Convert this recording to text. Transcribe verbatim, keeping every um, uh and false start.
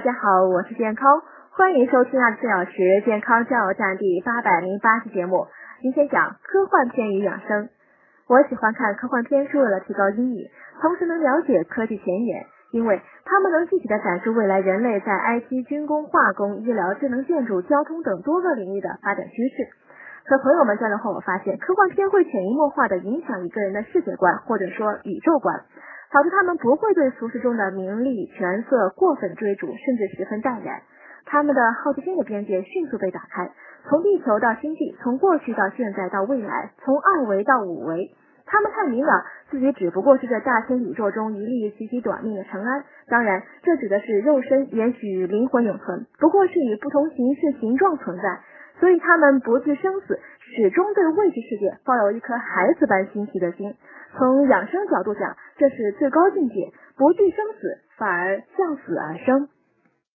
大家好，我是健康，欢迎收听二十四小时健康加油站第八百零八期节目。今天讲科幻片与养生。我喜欢看科幻片是为了提高英语，同时能了解科技前沿，因为他们能具体的展示未来人类在 I T、军工、化工、医疗、智能建筑、交通等多个领域的发展趋势。和朋友们交流后，我发现科幻片会潜移默化的影响一个人的世界观，或者说宇宙观。导致他们不会对俗世中的名利权色过分追逐，甚至十分淡然。他们的好奇心的边界迅速被打开，从地球到星际，从过去到现在到未来，从二维到五维。他们看明了自己只不过是这大千宇宙中一粒极其短命的尘埃，当然这指的是肉身，也许灵魂永存，不过是以不同形式形状存在。所以他们不惧生死，始终对未知世界抱有一颗孩子般新奇的心。从养生角度讲，这是最高境界，不惧生死，反而向死而生。